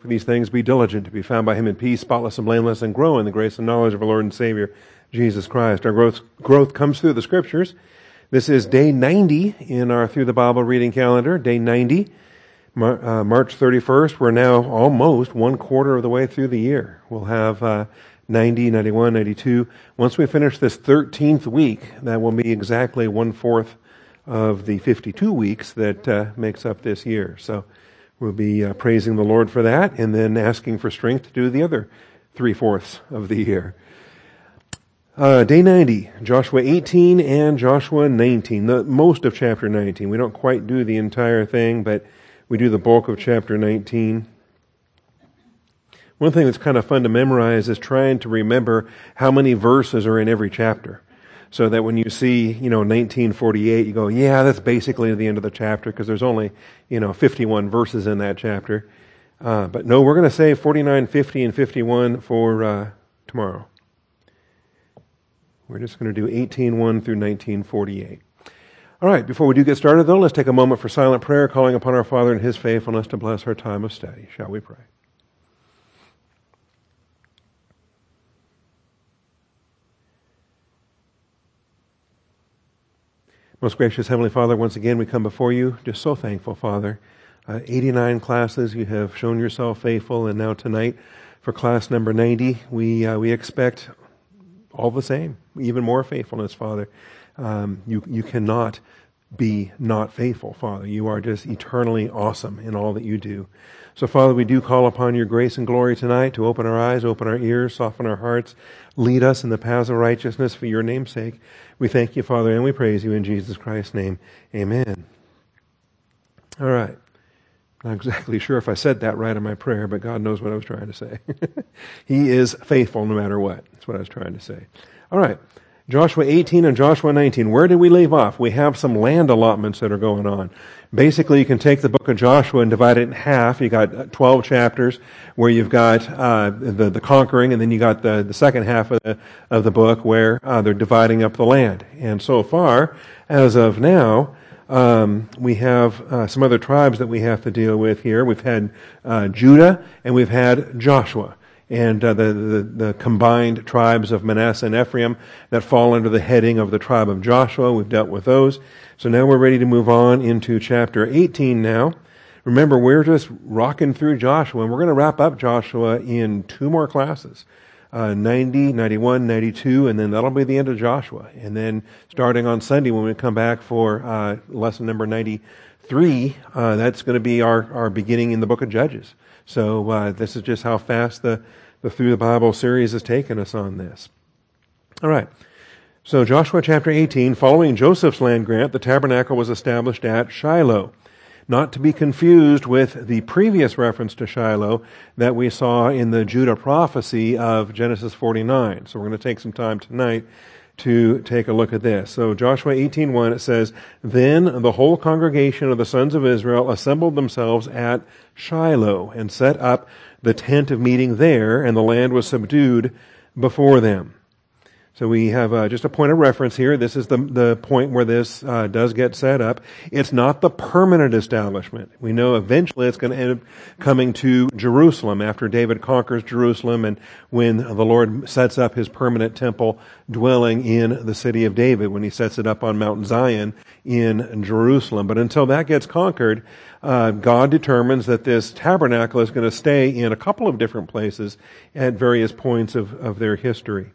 For these things be diligent to be found by him in peace, spotless and blameless, and grow in the grace and knowledge of our Lord and Savior, Jesus Christ. Our growth comes through the Scriptures. This is day 90 in our Through the Bible reading calendar, day 90, March 31st. We're now almost one quarter of the way through the year. We'll have 90, 91, 92. Once we finish this 13th week, that will be exactly one-fourth of the 52 weeks that makes up this year. So we'll be praising the Lord for that and then asking for strength to do the other three-fourths of the year. Day 90, Joshua 18 and Joshua 19, the most of chapter 19. We don't quite do the entire thing, but we do the bulk of chapter 19. One thing that's kind of fun to memorize is trying to remember how many verses are in every chapter. So that when you see, 1948, you go, yeah, that's basically the end of the chapter because there's only, 51 verses in that chapter. But no, we're going to save 49, 50, and 51 for tomorrow. We're just going to do 18:1 through 19:48. All right, before we do get started, though, let's take a moment for silent prayer, calling upon our Father and His faithfulness to bless our time of study. Shall we pray? Most gracious Heavenly Father, once again we come before you, just so thankful, Father. 89 classes, you have shown yourself faithful, and now tonight for class number 90, we expect all the same, even more faithfulness, Father. You cannot be not faithful, Father. You are just eternally awesome in all that you do. So, Father, we do call upon your grace and glory tonight to open our eyes, open our ears, soften our hearts, lead us in the paths of righteousness for your name's sake. We thank you, Father, and we praise you in Jesus Christ's name. Amen. All right. I'm not exactly sure if I said that right in my prayer, but God knows what I was trying to say. He is faithful no matter what. That's what I was trying to say. All right. Joshua 18 and Joshua 19. Where did we leave off? We have some land allotments that are going on. Basically, you can take the book of Joshua and divide it in half. You got 12 chapters where you've got the conquering, and then you got the second half of the book where they're dividing up the land. And so far, as of now, we have some other tribes that we have to deal with here. We've had Judah and we've had Joshua. And the combined tribes of Manasseh and Ephraim that fall under the heading of the tribe of Joshua. We've dealt with those. So now we're ready to move on into chapter 18 now. Remember, we're just rocking through Joshua, and we're going to wrap up Joshua in two more classes, 90, 91, 92, and then that'll be the end of Joshua. And then starting on Sunday when we come back for lesson number 93, that's going to be our beginning in the book of Judges. So this is just how fast the Through the Bible series has taken us on this. All right. So Joshua chapter 18, following Joseph's land grant, the tabernacle was established at Shiloh. Not to be confused with the previous reference to Shiloh that we saw in the Judah prophecy of Genesis 49. So we're going to take some time tonight to take a look at this. So Joshua 18:1, it says, "Then the whole congregation of the sons of Israel assembled themselves at Shiloh and set up the tent of meeting there, and the land was subdued before them." So we have just a point of reference here. This is the point where this does get set up. It's not the permanent establishment. We know eventually it's going to end up coming to Jerusalem after David conquers Jerusalem and when the Lord sets up his permanent temple dwelling in the city of David, when he sets it up on Mount Zion in Jerusalem. But until that gets conquered, God determines that this tabernacle is going to stay in a couple of different places at various points of their history.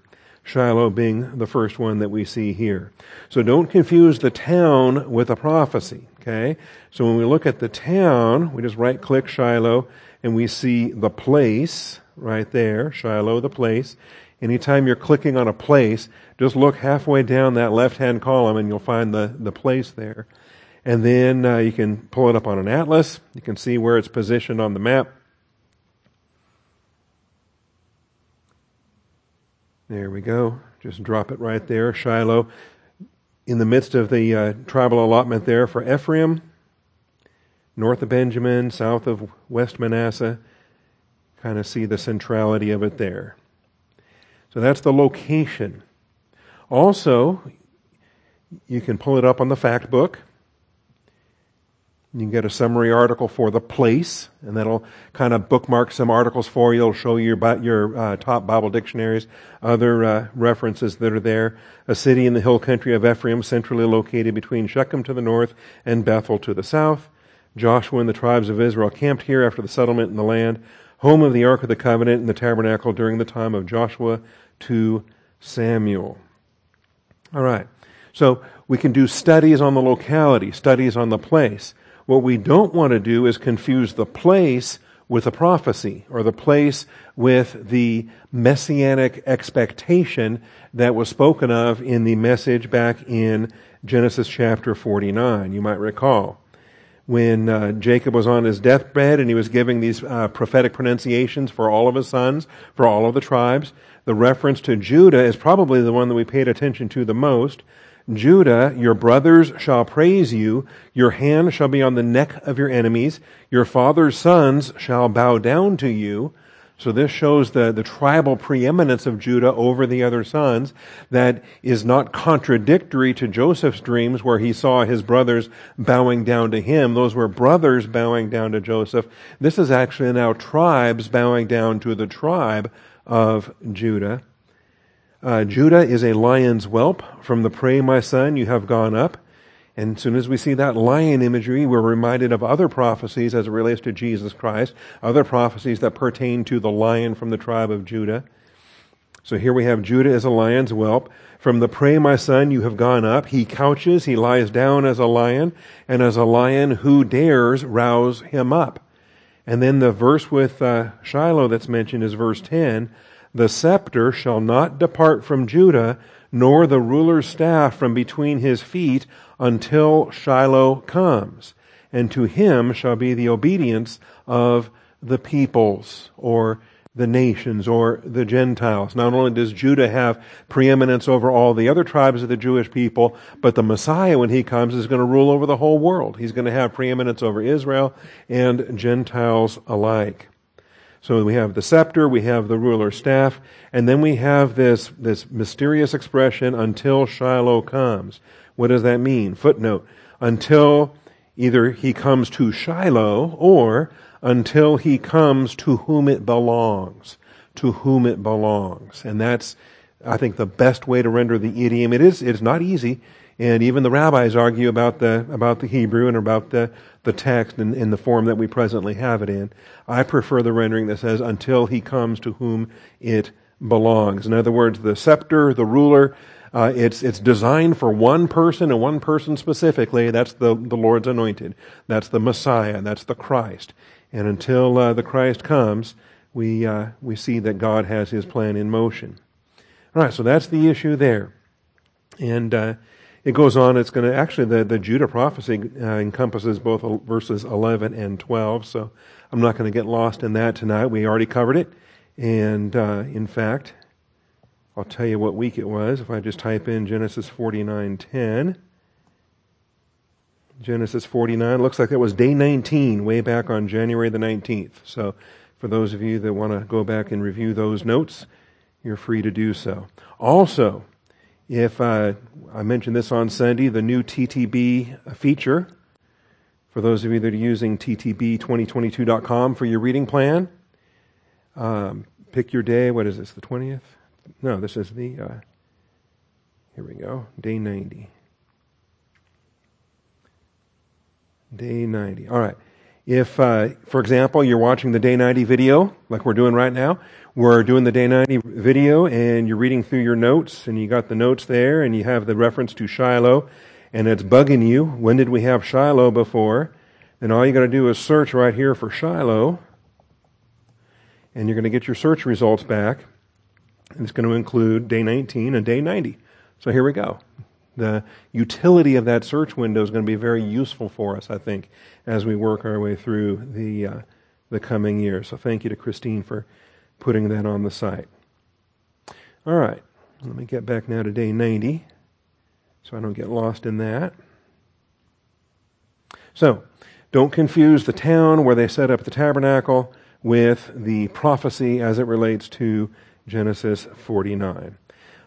Shiloh being the first one that we see here. So don't confuse the town with a prophecy, okay? So when we look at the town, we just right-click Shiloh, and we see the place right there, Shiloh, the place. Anytime you're clicking on a place, just look halfway down that left-hand column, and you'll find the place there. And then you can pull it up on an atlas. You can see where it's positioned on the map. There we go. Just drop it right there. Shiloh, in the midst of the tribal allotment there for Ephraim, north of Benjamin, south of West Manasseh. Kind of see the centrality of it there. So that's the location. Also, you can pull it up on the fact book. You can get a summary article for the place, and that'll kind of bookmark some articles for you. It'll show you your top Bible dictionaries, other references that are there. A city in the hill country of Ephraim, centrally located between Shechem to the north and Bethel to the south. Joshua and the tribes of Israel camped here after the settlement in the land, home of the Ark of the Covenant and the tabernacle during the time of Joshua to Samuel. All right, so we can do studies on the locality, studies on the place. What we don't want to do is confuse the place with a prophecy, or the place with the messianic expectation that was spoken of in the message back in Genesis chapter 49, you might recall. When Jacob was on his deathbed and he was giving these prophetic pronunciations for all of his sons, for all of the tribes, the reference to Judah is probably the one that we paid attention to the most. Judah, your brothers shall praise you, your hand shall be on the neck of your enemies, your father's sons shall bow down to you. So this shows the tribal preeminence of Judah over the other sons that is not contradictory to Joseph's dreams where he saw his brothers bowing down to him. Those were brothers bowing down to Joseph. This is actually now tribes bowing down to the tribe of Judah. Judah is a lion's whelp. From the prey, my son, you have gone up. And as soon as we see that lion imagery, we're reminded of other prophecies as it relates to Jesus Christ, other prophecies that pertain to the lion from the tribe of Judah. So here we have Judah as a lion's whelp. From the prey, my son, you have gone up. He couches, he lies down as a lion, and as a lion, who dares rouse him up? And then the verse with Shiloh that's mentioned is verse 10. The scepter shall not depart from Judah, nor the ruler's staff from between his feet, until Shiloh comes. And to him shall be the obedience of the peoples, or the nations, or the Gentiles. Not only does Judah have preeminence over all the other tribes of the Jewish people, but the Messiah, when he comes, is going to rule over the whole world. He's going to have preeminence over Israel and Gentiles alike. So we have the scepter, we have the ruler's staff, and then we have this mysterious expression, until Shiloh comes. What does that mean? Footnote, until either he comes to Shiloh, or until he comes to whom it belongs. To whom it belongs. And that's, I think, the best way to render the idiom. It's not easy, and even the rabbis argue about the Hebrew and about the text in the form that we presently have it in. I prefer the rendering that says, until he comes to whom it belongs. In other words, the scepter, the ruler, it's designed for one person and one person specifically. That's the Lord's anointed. That's the Messiah. That's the Christ. And until the Christ comes, we see that God has his plan in motion. All right, so that's the issue there. And it goes on. It's going to actually, the Judah prophecy encompasses both verses 11 and 12. So I'm not going to get lost in that tonight. We already covered it. And in fact, I'll tell you what week it was. If I just type in Genesis 49:10, Genesis 49 looks like that was day 19, way back on January the 19th. So for those of you that want to go back and review those notes, you're free to do so. Also, if I mentioned this on Sunday, the new TTB feature, for those of you that are using ttb2022.com for your reading plan, pick your day. What is this, the 20th? No, this is the, here we go, day 90. Day 90, all right. If, for example, you're watching the Day 90 video, like we're doing right now, we're doing the Day 90 video and you're reading through your notes and you got the notes there and you have the reference to Shiloh and it's bugging you. When did we have Shiloh before? And all you got to do is search right here for Shiloh and you're going to get your search results back. And it's going to include Day 19 and Day 90. So here we go. The utility of that search window is going to be very useful for us, I think, as we work our way through the coming year. So thank you to Christine for putting that on the site. All right, let me get back now to day 90 so I don't get lost in that. So don't confuse the town where they set up the tabernacle with the prophecy as it relates to Genesis 49.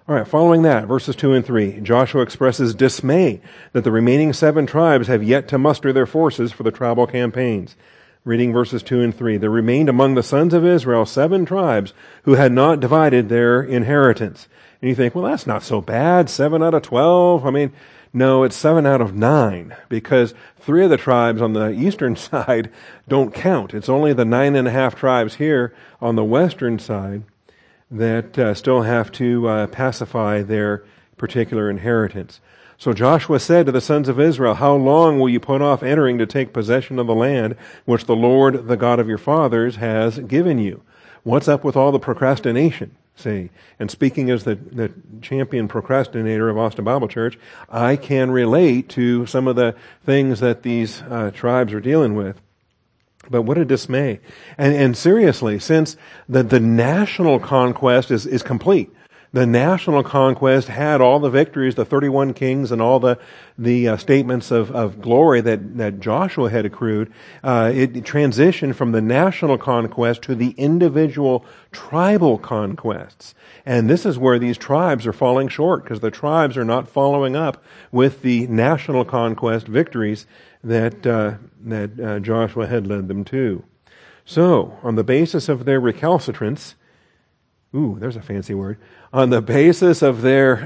All right, following that, verses 2 and 3, Joshua expresses dismay that the remaining 7 tribes have yet to muster their forces for the tribal campaigns. Reading verses 2 and 3, there remained among the sons of Israel 7 tribes who had not divided their inheritance. And you think, well, that's not so bad, 7 out of 12. I mean, no, it's 7 out of 9, because 3 of the tribes on the eastern side don't count. It's only the 9.5 tribes here on the western side that still have to pacify their particular inheritance. So Joshua said to the sons of Israel, "How long will you put off entering to take possession of the land which the Lord, the God of your fathers, has given you?" What's up with all the procrastination? See, and speaking as the champion procrastinator of Austin Bible Church, I can relate to some of the things that these tribes are dealing with. But what a dismay. And seriously, since the national conquest is complete, the national conquest had all the victories, the 31 kings and all the statements of glory that Joshua had accrued, it transitioned from the national conquest to the individual tribal conquests. And this is where these tribes are falling short, because the tribes are not following up with the national conquest victories that Joshua had led them to. So, on the basis of their recalcitrance, there's a fancy word. On the basis of their,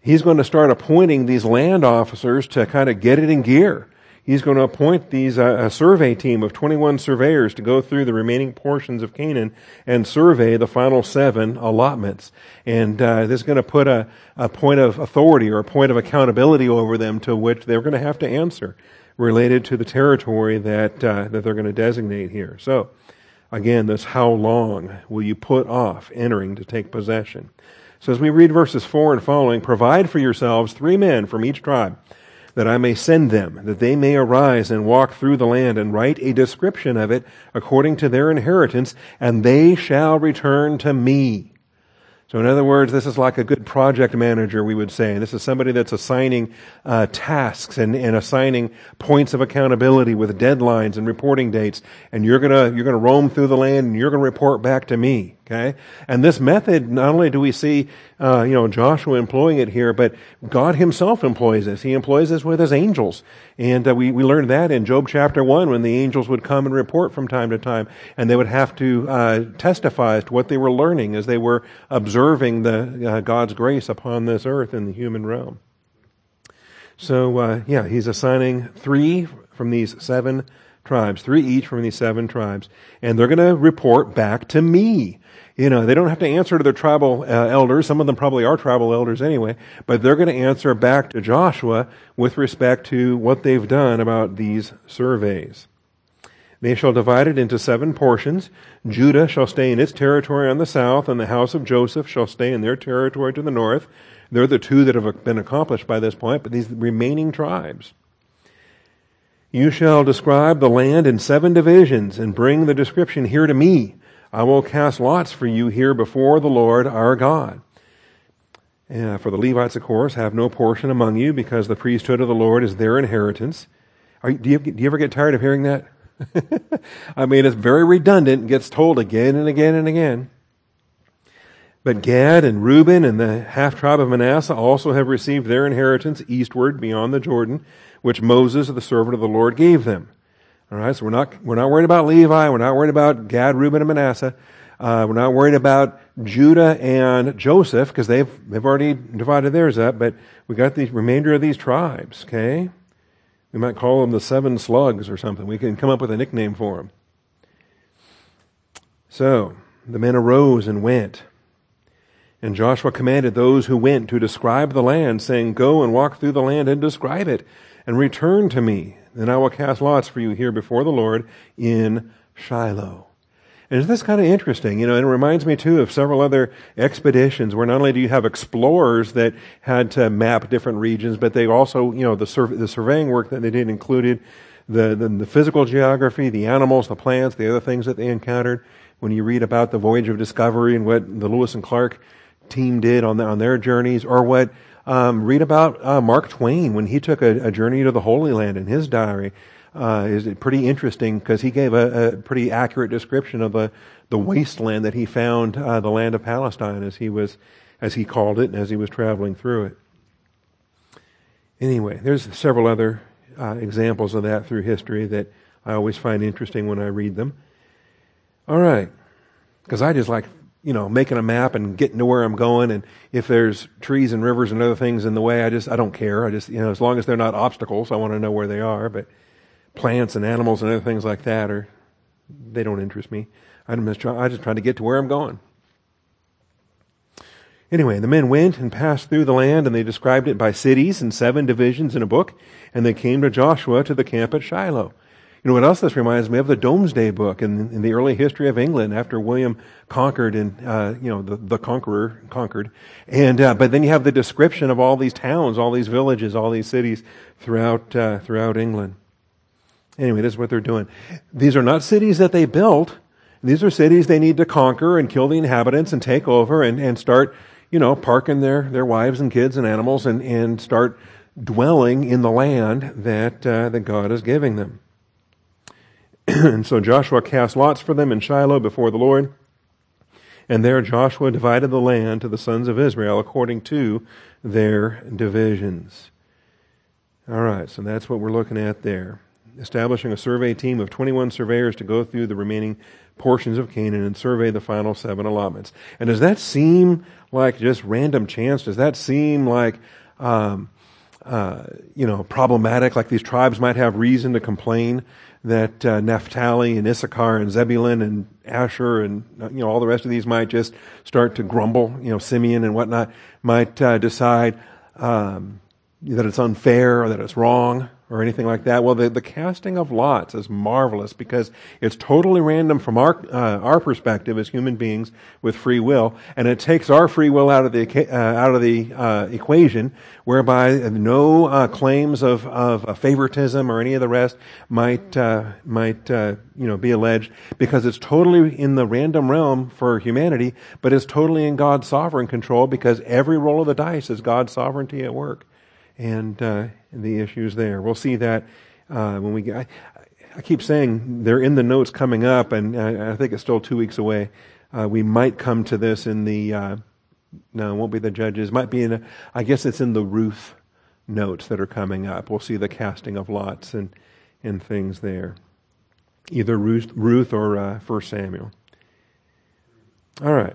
he's going to start appointing these land officers to kind of get it in gear. He's going to appoint these a survey team of 21 surveyors to go through the remaining portions of Canaan and survey the final 7 allotments. And this is going to put a point of authority or a point of accountability over them to which they're going to have to answer related to the territory that they're going to designate here. So, again, this how long will you put off entering to take possession? So as we read verses 4 and following, provide for yourselves 3 men from each tribe, that I may send them, that they may arise and walk through the land and write a description of it according to their inheritance, and they shall return to me. So in other words, this is like a good project manager, we would say. This is somebody that's assigning tasks and assigning points of accountability with deadlines and reporting dates. And you're gonna roam through the land and you're gonna report back to me. Okay? And this method, not only do we see Joshua employing it here, but God himself employs this. He employs this with his angels. And we learned that in Job chapter 1, when the angels would come and report from time to time, and they would have to testify as to what they were learning as they were observing the God's grace upon this earth in the human realm. So, he's assigning 3 from these 7 tribes, 3 each from these 7 tribes, and they're going to report back to me. They don't have to answer to their tribal elders. Some of them probably are tribal elders anyway, but they're going to answer back to Joshua with respect to what they've done about these surveys. They shall divide it into 7 portions. Judah shall stay in its territory on the south, and the house of Joseph shall stay in their territory to the north. They're the 2 that have been accomplished by this point, but these remaining tribes. You shall describe the land in 7 divisions and bring the description here to me. I will cast lots for you here before the Lord our God. For the Levites, of course, have no portion among you, because the priesthood of the Lord is their inheritance. Do you ever get tired of hearing that? I mean, it's very redundant and gets told again and again and again. But Gad and Reuben and the half-tribe of Manasseh also have received their inheritance eastward beyond the Jordan, which Moses, the servant of the Lord, gave them. All right, so we're not worried about Levi. We're not worried about Gad, Reuben, and Manasseh. We're not worried about Judah and Joseph, because they've already divided theirs up. But we got the remainder of these tribes. Okay, we might call them the 7 slugs or something. We can come up with a nickname for them. So the men arose and went. And Joshua commanded those who went to describe the land, saying, "Go and walk through the land and describe it, and return to me. Then I will cast lots for you here before the Lord in Shiloh." And isn't this kind of interesting? It reminds me too of several other expeditions where not only do you have explorers that had to map different regions, but they also, the surveying work that they did included the physical geography, the animals, the plants, the other things that they encountered. When you read about the voyage of discovery and what the Lewis and Clark team did on their journeys, or what read about Mark Twain when he took a journey to the Holy Land in his diary. is pretty interesting because he gave a pretty accurate description of the wasteland that he found, the land of Palestine, as he called it, and as he was traveling through it. Anyway, there's several other examples of that through history that I always find interesting when I read them. All right, because I just like, making a map and getting to where I'm going, and if there's trees and rivers and other things in the way, I don't care. I just as long as they're not obstacles, I want to know where they are, but plants and animals and other things like that, they don't interest me. I'm just trying to get to where I'm going. Anyway, the men went and passed through the land, and they described it by cities and 7 divisions in a book, and they came to Joshua to the camp at Shiloh. You know what else this reminds me of? The Domesday Book in the early history of England, after William conquered and the conqueror conquered, and but then you have the description of all these towns, all these villages, all these cities throughout England. Anyway, this is what they're doing. These are not cities that they built. These are cities they need to conquer and kill the inhabitants and take over and start, parking their wives and kids and animals and start dwelling in the land that God is giving them. And so Joshua cast lots for them in Shiloh before the Lord. And there Joshua divided the land to the sons of Israel according to their divisions. All right, so that's what we're looking at there. Establishing a survey team of 21 surveyors to go through the remaining portions of Canaan and survey the final 7 allotments. And does that seem like just random chance? Does that seem like, problematic? Like these tribes might have reason to complain that Naphtali and Issachar and Zebulun and Asher and all the rest of these might just start to grumble. Simeon and whatnot might decide that it's unfair or that it's wrong or anything like that. Well, the casting of lots is marvelous because it's totally random from our perspective as human beings with free will, and it takes our free will out of the equation, whereby no claims of favoritism or any of the rest might be alleged, because it's totally in the random realm for humanity, but it's totally in God's sovereign control, because every roll of the dice is God's sovereignty at work. And the issues there. We'll see that when we get... I keep saying they're in the notes coming up, and I think it's still 2 weeks away. We might come to this in the... no, it won't be the Judges. Might be in... I guess it's in the Ruth notes that are coming up. We'll see the casting of lots and things there. Either Ruth or 1 Samuel. All right.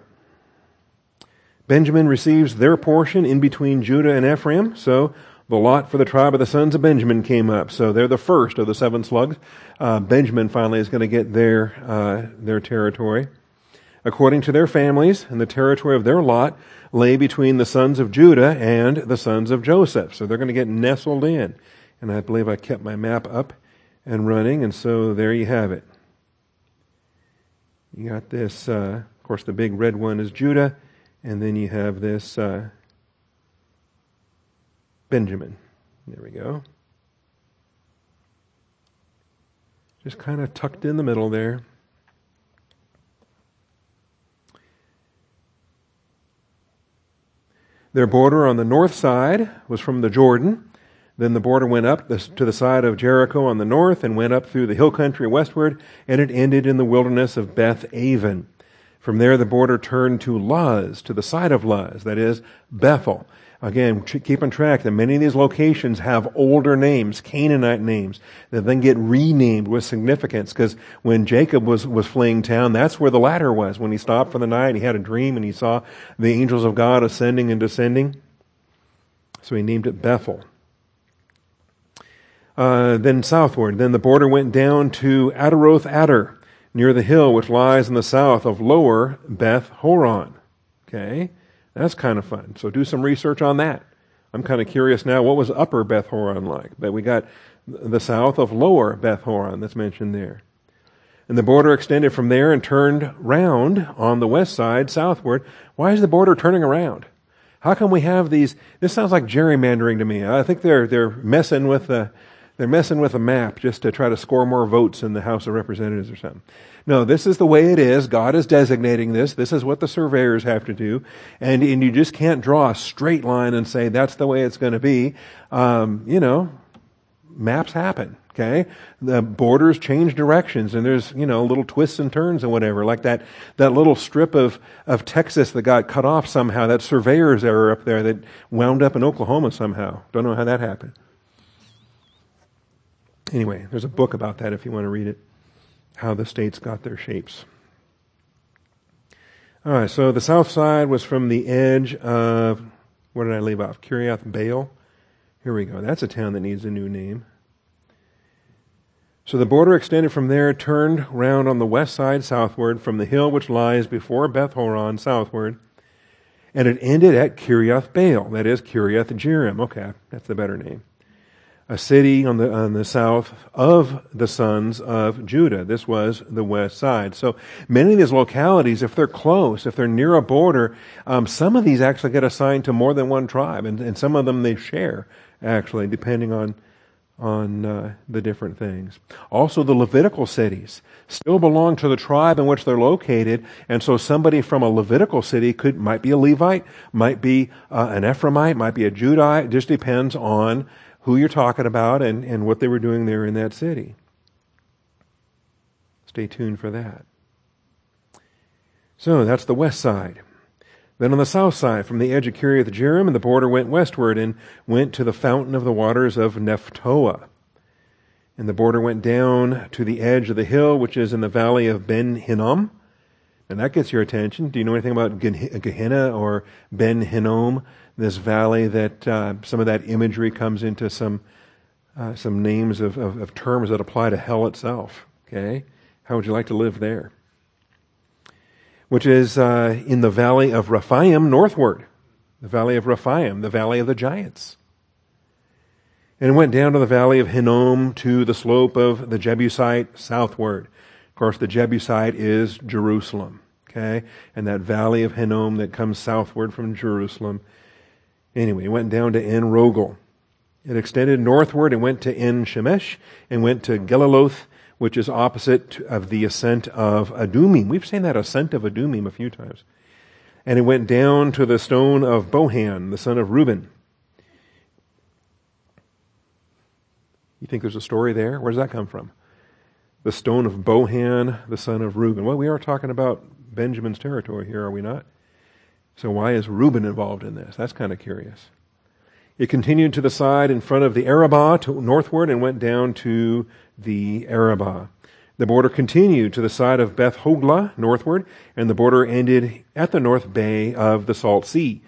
Benjamin receives their portion in between Judah and Ephraim, so the lot for the tribe of the sons of Benjamin came up. So they're the first of the 7 slugs. Benjamin finally is going to get their territory. According to their families, and the territory of their lot lay between the sons of Judah and the sons of Joseph. So they're going to get nestled in. And I believe I kept my map up and running, and so there you have it. You got this, of course the big red one is Judah. And then you have this Benjamin. There we go. Just kind of tucked in the middle there. Their border on the north side was from the Jordan. Then the border went up to the side of Jericho on the north and went up through the hill country westward, and it ended in the wilderness of Beth-Avon. From there, the border turned to Luz, to the side of Luz, that is, Bethel. Again, keep in track that many of these locations have older names, Canaanite names, that then get renamed with significance, because when Jacob was fleeing town, that's where the ladder was. When he stopped for the night, he had a dream, and he saw the angels of God ascending and descending. So he named it Bethel. Then southward, then the border went down to Adaroth Adar, near the hill which lies in the south of lower Beth Horon. Okay, that's kind of fun. So do some research on that. I'm kind of curious now, what was upper Beth Horon like? But we got the south of lower Beth Horon that's mentioned there. And the border extended from there and turned round on the west side southward. Why is the border turning around? How come we have these? This sounds like gerrymandering to me. I think they're messing with the... They're messing with a map just to try to score more votes in the House of Representatives or something. No, this is the way it is. God is designating this. This is what the surveyors have to do. And you just can't draw a straight line and say that's the way it's going to be. Maps happen. Okay, the borders change directions, and there's, you know, little twists and turns and whatever, like that little strip of Texas that got cut off somehow, that surveyor's error up there that wound up in Oklahoma somehow. Don't know how that happened. Anyway, there's a book about that if you want to read it, how the states got their shapes. All right, so the south side was from the edge of, where did I leave off? Kiriath Baal. Here we go. That's a town that needs a new name. So the border extended from there, turned round on the west side southward from the hill which lies before Beth Horon southward, and it ended at Kiriath Baal, that is Kiriath Jearim. Okay, that's the better name. A city on the south of the sons of Judah. This was the west side. So many of these localities, if they're close, if they're near a border, some of these actually get assigned to more than one tribe, and some of them they share, actually, depending on the different things. Also, the Levitical cities still belong to the tribe in which they're located, and so somebody from a Levitical city might be a Levite, might be an Ephraimite, might be a Judite. It just depends on who you're talking about and what they were doing there in that city. Stay tuned for that. So that's the west side. Then on the south side, from the edge of Kiriath Jearim, and the border went westward and went to the fountain of the waters of Nephtoah. And the border went down to the edge of the hill, which is in the valley of Ben-Hinnom. And that gets your attention. Do you know anything about Gehenna or Ben-Hinnom? This valley that some of that imagery comes into some names of terms that apply to hell itself. Okay, how would you like to live there? Which is in the valley of Rephaim northward. The valley of Rephaim, the valley of the giants. And it went down to the valley of Hinnom to the slope of the Jebusite southward. Of course, the Jebusite is Jerusalem. Okay? And that valley of Hinnom that comes southward from Jerusalem. Anyway, it went down to En-Rogel. It extended northward and went to En-Shemesh and went to Geliloth, which is opposite of the ascent of Adumim. We've seen that ascent of Adumim a few times. And it went down to the stone of Bohan, the son of Reuben. You think there's a story there? Where does that come from? The stone of Bohan, the son of Reuben. Well, we are talking about Benjamin's territory here, are we not? So why is Reuben involved in this? That's kind of curious. It continued to the side in front of the Arabah to northward and went down to the Arabah. The border continued to the side of Beth-Hogla northward, and the border ended at the north bay of the Salt Sea,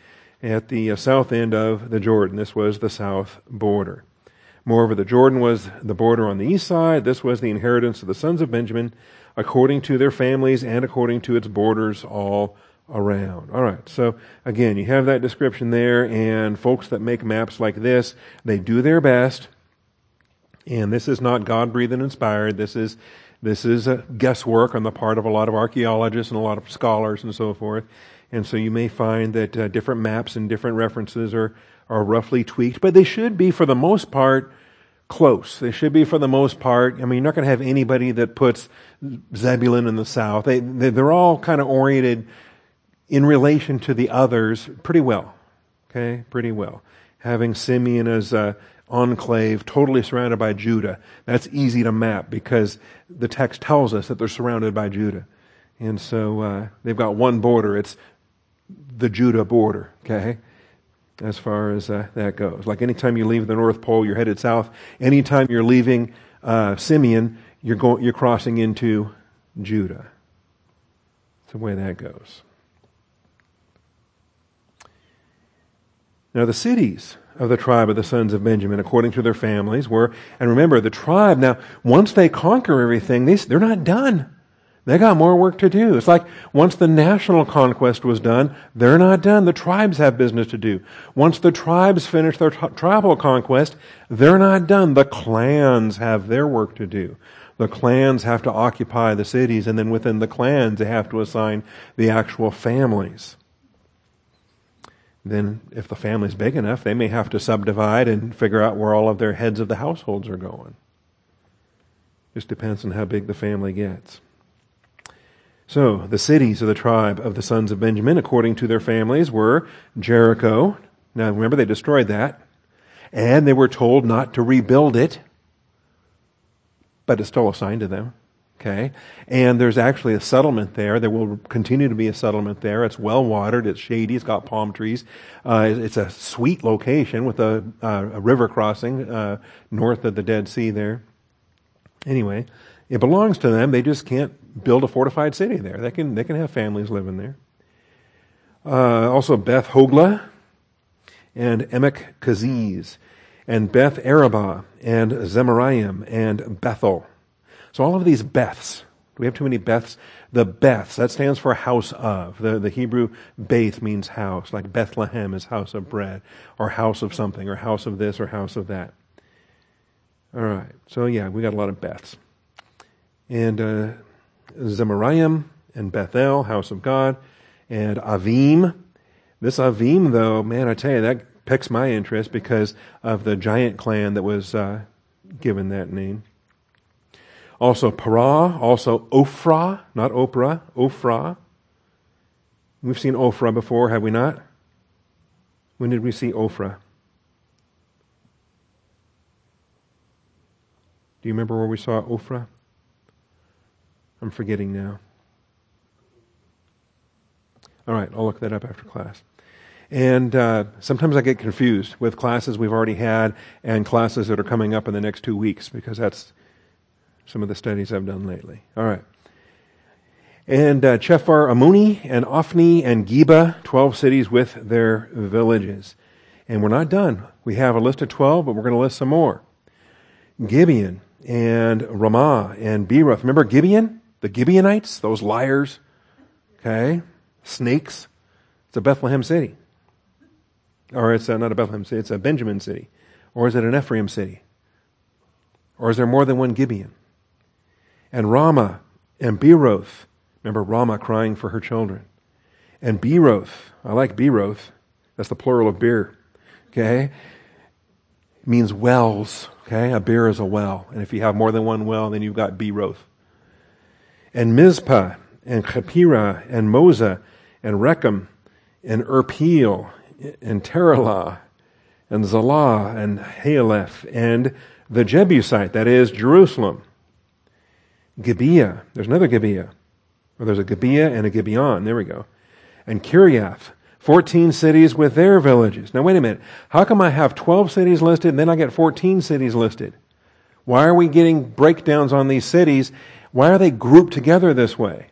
at the south end of the Jordan. This was the south border. Moreover, the Jordan was the border on the east side. This was the inheritance of the sons of Benjamin, according to their families and according to its borders all around. All right, so again, you have that description there, and folks that make maps like this, they do their best, and this is not God-breathed and inspired. This is a guesswork on the part of a lot of archaeologists and a lot of scholars and so forth, and so you may find that different maps and different references are roughly tweaked, but they should be, for the most part, close. They should be, for the most part. I mean, you're not going to have anybody that puts Zebulun in the south. They're all kind of oriented in relation to the others, pretty well. Okay, pretty well. Having Simeon as an enclave totally surrounded by Judah, that's easy to map because the text tells us that they're surrounded by Judah. And so they've got one border. It's the Judah border, okay, as far as that goes. Like anytime you leave the North Pole, you're headed south. Anytime you're leaving Simeon, you're crossing into Judah. That's the way that goes. Now the cities of the tribe of the sons of Benjamin, according to their families, were, and remember, the tribe, now, once they conquer everything, they're not done. They got more work to do. It's like once the national conquest was done, they're not done. The tribes have business to do. Once the tribes finish their tribal conquest, they're not done. The clans have their work to do. The clans have to occupy the cities, and then within the clans, they have to assign the actual families. Then if the family's big enough, they may have to subdivide and figure out where all of their heads of the households are going. Just depends on how big the family gets. So the cities of the tribe of the sons of Benjamin, according to their families, were Jericho. Now remember, they destroyed that. And they were told not to rebuild it. but it's still assigned to them. Okay, and there's actually a settlement there. There will continue to be a settlement there. It's well watered. It's shady. It's got palm trees. It's a sweet location with a river crossing north of the Dead Sea there. Anyway, it belongs to them. They just can't build a fortified city there. They can have families living there. Also Beth-Hogla and Emek Kaziz and Beth Arabah and Zemaraim and Bethel. So all of these Beths, do we have too many Beths? The Beths, that stands for house of. The Hebrew Beth means house, like Bethlehem is house of bread, or house of something, or house of this, or house of that. All right, so yeah, we got a lot of Beths. And Zemaraim and Bethel, house of God, and Avim. This Avim, though, man, I tell you, that piques my interest because of the giant clan that was given that name. Also Parah, also Ophrah, not Oprah, Ophrah. We've seen Ophrah before, have we not? When did we see Ophrah? Do you remember where we saw Ophrah? I'm forgetting now. All right, I'll look that up after class. And sometimes I get confused with classes we've already had and classes that are coming up in the next 2 weeks because that's some of the studies I've done lately. All right. And Chephar Ammoni and Ophni and Gibeah, 12 cities with their villages. And we're not done. We have a list of 12, but we're going to list some more. Gibeon and Ramah and Beeroth. Remember Gibeon? The Gibeonites? Those liars. Okay. Snakes. It's a Bethlehem city. Or it's not a Bethlehem city. It's a Benjamin city. Or is it an Ephraim city? Or is there more than one Gibeon? And Ramah and Beeroth. Remember Ramah crying for her children. And Beeroth. I like Beeroth. That's the plural of beer. Okay? It means wells. Okay? A beer is a well. And if you have more than one well, then you've got Beeroth. And Mizpah and Chapirah and Moza and Rechem and Erpeel and Teralah and Zalah and Halef and the Jebusite, that is Jerusalem. Gibeah. There's another Gibeah. Or there's a Gibeah and a Gibeon. There we go. And Kiriath. 14 cities with their villages. Now wait a minute. How come I have 12 cities listed and then I get 14 cities listed? Why are we getting breakdowns on these cities? Why are they grouped together this way?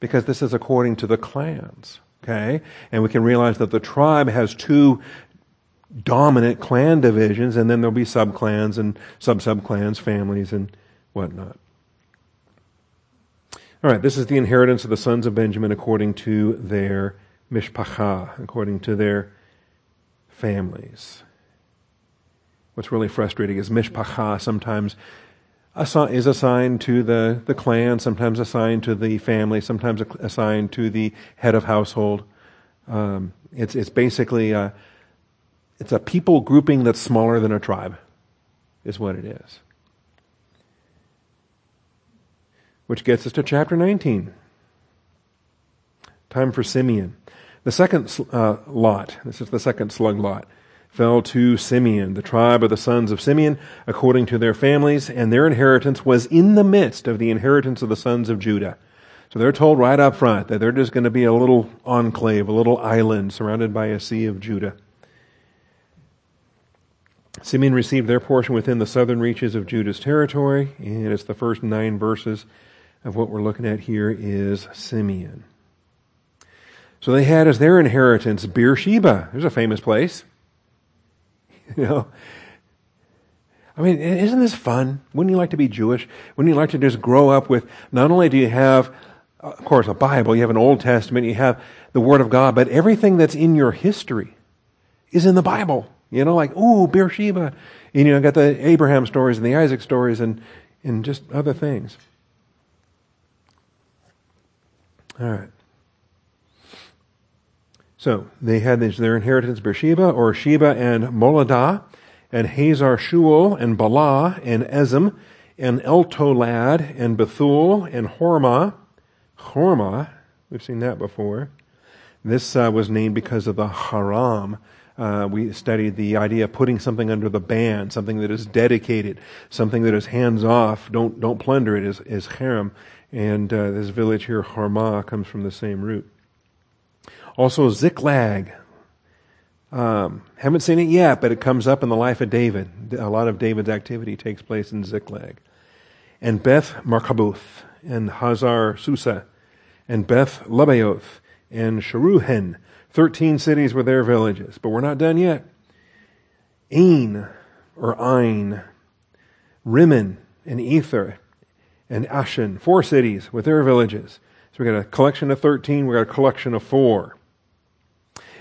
Because this is according to the clans. Okay? And we can realize that the tribe has two dominant clan divisions, and then there'll be subclans and sub-subclans, families, and whatnot. All right, this is the inheritance of the sons of Benjamin according to their mishpacha, according to their families. What's really frustrating is mishpacha sometimes is assigned to the clan, sometimes assigned to the family, sometimes assigned to the head of household. It's basically it's a people grouping that's smaller than a tribe, is what it is. Which gets us to chapter 19. Time for Simeon. The second lot, this is the second slug lot, fell to Simeon, the tribe of the sons of Simeon, according to their families, and their inheritance was in the midst of the inheritance of the sons of Judah. So they're told right up front that they're just going to be a little enclave, a little island surrounded by a sea of Judah. Simeon received their portion within the southern reaches of Judah's territory, and it's the first 9 verses of what we're looking at here is Simeon. So they had as their inheritance Beersheba. There's a famous place. You know, I mean, isn't this fun? Wouldn't you like to be Jewish? Wouldn't you like to just grow up with, not only do you have, of course, a Bible, you have an Old Testament, you have the Word of God, but everything that's in your history is in the Bible. You know, like, ooh, Beersheba. And, you know, got the Abraham stories and the Isaac stories and just other things. All right. So, they had their inheritance, Beersheba, or Sheba and Moladah, and Hazar Shual, and Bala, and Ezem, and Eltolad, and Bethul, and Hormah. Hormah, we've seen that before. This was named because of the haram we studied the idea of putting something under the ban, something that is dedicated, something that is hands off. Don't plunder it. Is harem, and this village here, Ramah, comes from the same root. Also, Ziklag. Haven't seen it yet, but it comes up in the life of David. A lot of David's activity takes place in Ziklag, and Beth Markaboth, and Hazar Susa, and Beth Lebaoth, and Sharuhen. 13 cities were their villages, but we're not done yet. Ain, or Ain, Rimmon, and Ether, and Ashen, 4 cities with their villages. So we got a collection of 13, we got a collection of 4.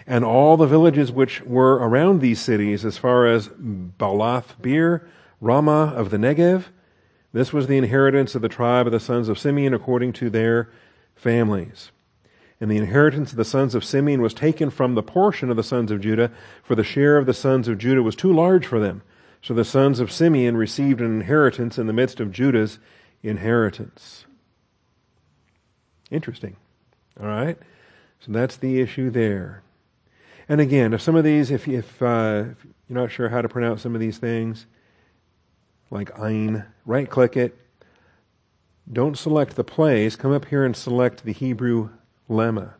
And all the villages which were around these cities, as far as Baalath Beer, Ramah of the Negev, this was the inheritance of the tribe of the sons of Simeon according to their families. And the inheritance of the sons of Simeon was taken from the portion of the sons of Judah, for the share of the sons of Judah was too large for them. So the sons of Simeon received an inheritance in the midst of Judah's inheritance. Interesting. All right? So that's the issue there. And again, if some of these, if you're not sure how to pronounce some of these things, like Ain, right-click it. Don't select the place. Come up here and select the Hebrew lemma.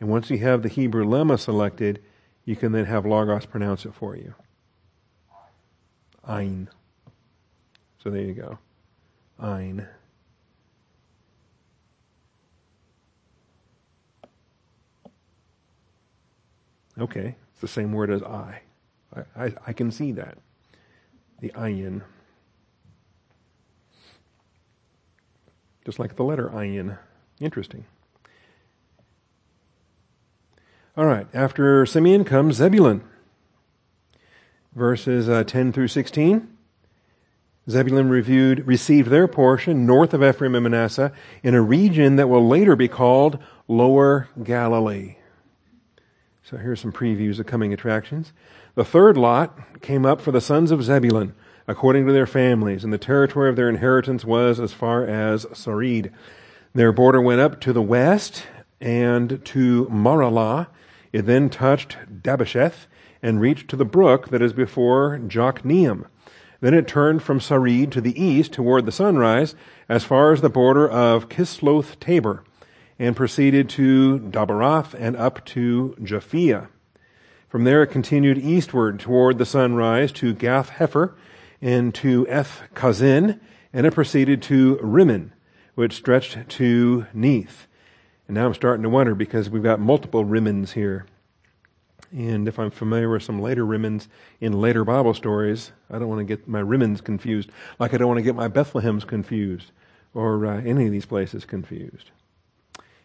And once you have the Hebrew lemma selected, you can then have Logos pronounce it for you. Ain. So there you go. Ain. Okay, it's the same word as I. I can see that. The ayin. Just like the letter ayin. Interesting. All right, after Simeon comes Zebulun. Verses 10 through 16. Zebulun received their portion north of Ephraim and Manasseh in a region that will later be called Lower Galilee. So here's some previews of coming attractions. The third lot came up for the sons of Zebulun, according to their families, and the territory of their inheritance was as far as Sarid. Their border went up to the west and to Maralah. It then touched Dabasheth and reached to the brook that is before Jokneam. Then it turned from Sarid to the east toward the sunrise as far as the border of Kisloth Tabor, and proceeded to Dabaroth and up to Japhia. From there it continued eastward toward the sunrise to Gath Hefer and to Eth Kazin, and it proceeded to Rimmon, which stretched to Neath. And now I'm starting to wonder, because we've got multiple Rimmons here. And if I'm familiar with some later Rimmons in later Bible stories, I don't want to get my Rimmons confused, like I don't want to get my Bethlehems confused, or any of these places confused.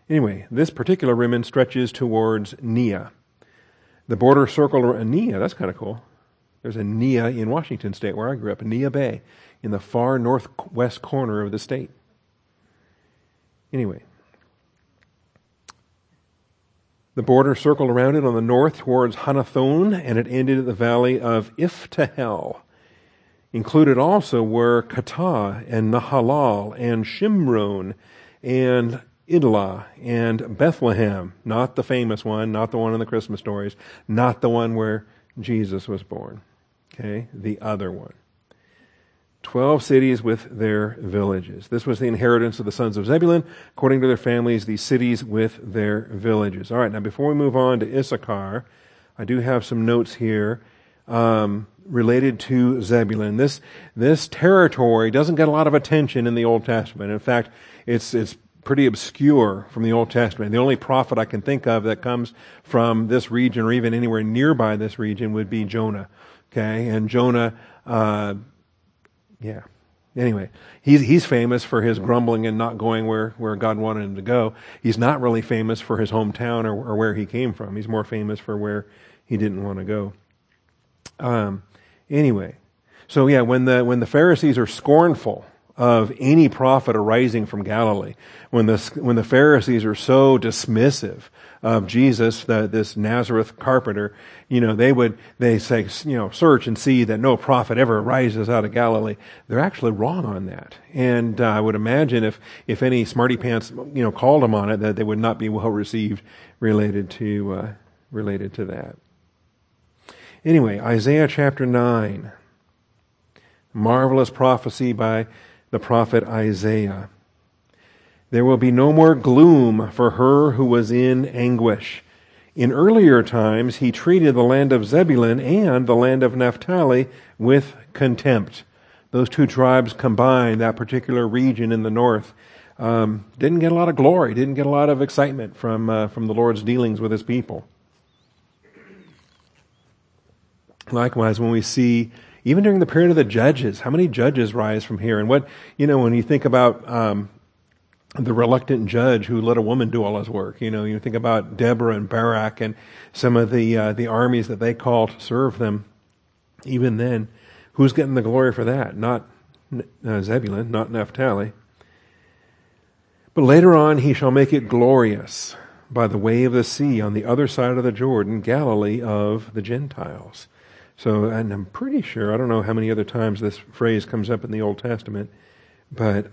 Anyway, this particular Rimmon stretches towards Nia. The border circle around Nia, that's kind of cool. There's a Nia in Washington State where I grew up, Nia Bay, in the far northwest corner of the state. Anyway, the border circled around it on the north towards Hanathon, and it ended at the valley of Iftahel. Included also were Katah and Nahalal and Shimron and Idlah and Bethlehem, not the famous one, not the one in the Christmas stories, not the one where Jesus was born. Okay, the other one. 12 cities with their villages. This was the inheritance of the sons of Zebulun, according to their families, the cities with their villages. All right, now before we move on to Issachar, I do have some notes here related to Zebulun. This territory doesn't get a lot of attention in the Old Testament. In fact, it's pretty obscure from the Old Testament. The only prophet I can think of that comes from this region, or even anywhere nearby this region, would be Jonah. Okay, and Jonah, anyway, he's famous for his grumbling and not going where God wanted him to go. He's not really famous for his hometown or where he came from. He's more famous for where he didn't want to go. Anyway, so yeah, when the Pharisees are scornful of any prophet arising from Galilee, when the Pharisees are so dismissive of Jesus, this Nazareth carpenter, they say, search and see that no prophet ever arises out of Galilee. They're actually wrong on that, and I would imagine if any smarty pants called them on it, that they would not be well received related to that. Anyway, Isaiah chapter 9. Marvelous prophecy by the prophet Isaiah. There will be no more gloom for her who was in anguish. In earlier times, he treated the land of Zebulun and the land of Naphtali with contempt. Those two tribes combined, that particular region in the north, didn't get a lot of glory, didn't get a lot of excitement from the Lord's dealings with his people. Likewise, when we see, even during the period of the judges, how many judges rise from here? And what, you know, when you think about the reluctant judge who let a woman do all his work, you know, you think about Deborah and Barak and some of the armies that they called to serve them. Even then, who's getting the glory for that? Not Zebulun, not Naphtali. But later on, he shall make it glorious by the way of the sea on the other side of the Jordan, Galilee of the Gentiles. So, and I'm pretty sure, I don't know how many other times this phrase comes up in the Old Testament, but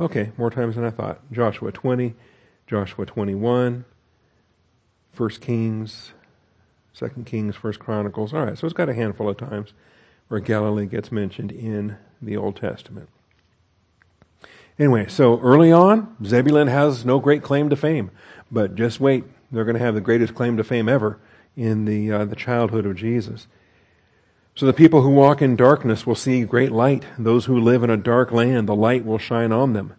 okay, more times than I thought. Joshua 20, Joshua 21, 1 Kings, 2 Kings, 1 Chronicles. All right, so it's got a handful of times where Galilee gets mentioned in the Old Testament. Anyway, so early on, Zebulun has no great claim to fame. But just wait, they're going to have the greatest claim to fame ever in the childhood of Jesus. So the people who walk in darkness will see great light. Those who live in a dark land, the light will shine on them.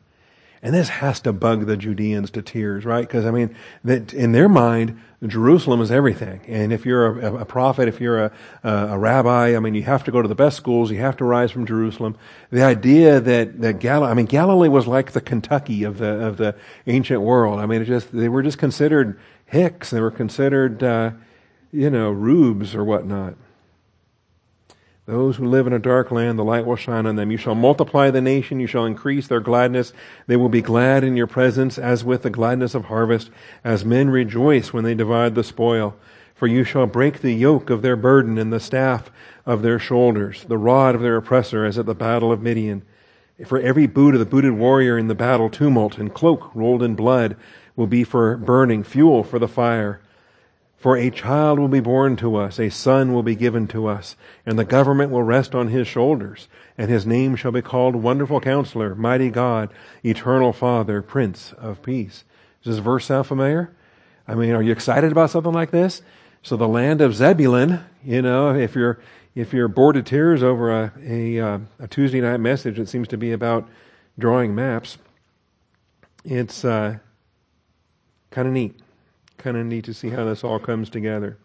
And this has to bug the Judeans to tears, right? Because, I mean, that in their mind, Jerusalem is everything. And if you're a prophet, if you're a rabbi, I mean, you have to go to the best schools. You have to rise from Jerusalem. The idea that Galilee was like the Kentucky of the ancient world. I mean, they were just considered hicks. They were considered, rubes or whatnot. Those who live in a dark land, the light will shine on them. You shall multiply the nation, you shall increase their gladness. They will be glad in your presence as with the gladness of harvest, as men rejoice when they divide the spoil. For you shall break the yoke of their burden and the staff of their shoulders, the rod of their oppressor as at the battle of Midian. For every boot of the booted warrior in the battle tumult and cloak rolled in blood will be for burning, fuel for the fire. For a child will be born to us, a son will be given to us, and the government will rest on his shoulders, and his name shall be called Wonderful Counselor, Mighty God, Eternal Father, Prince of Peace. Does this verse sound familiar? I mean, are you excited about something like this? So the land of Zebulun, you know, if you're bored to tears over a Tuesday night message that seems to be about drawing maps, it's kind of neat. Kind of neat to see how this all comes together.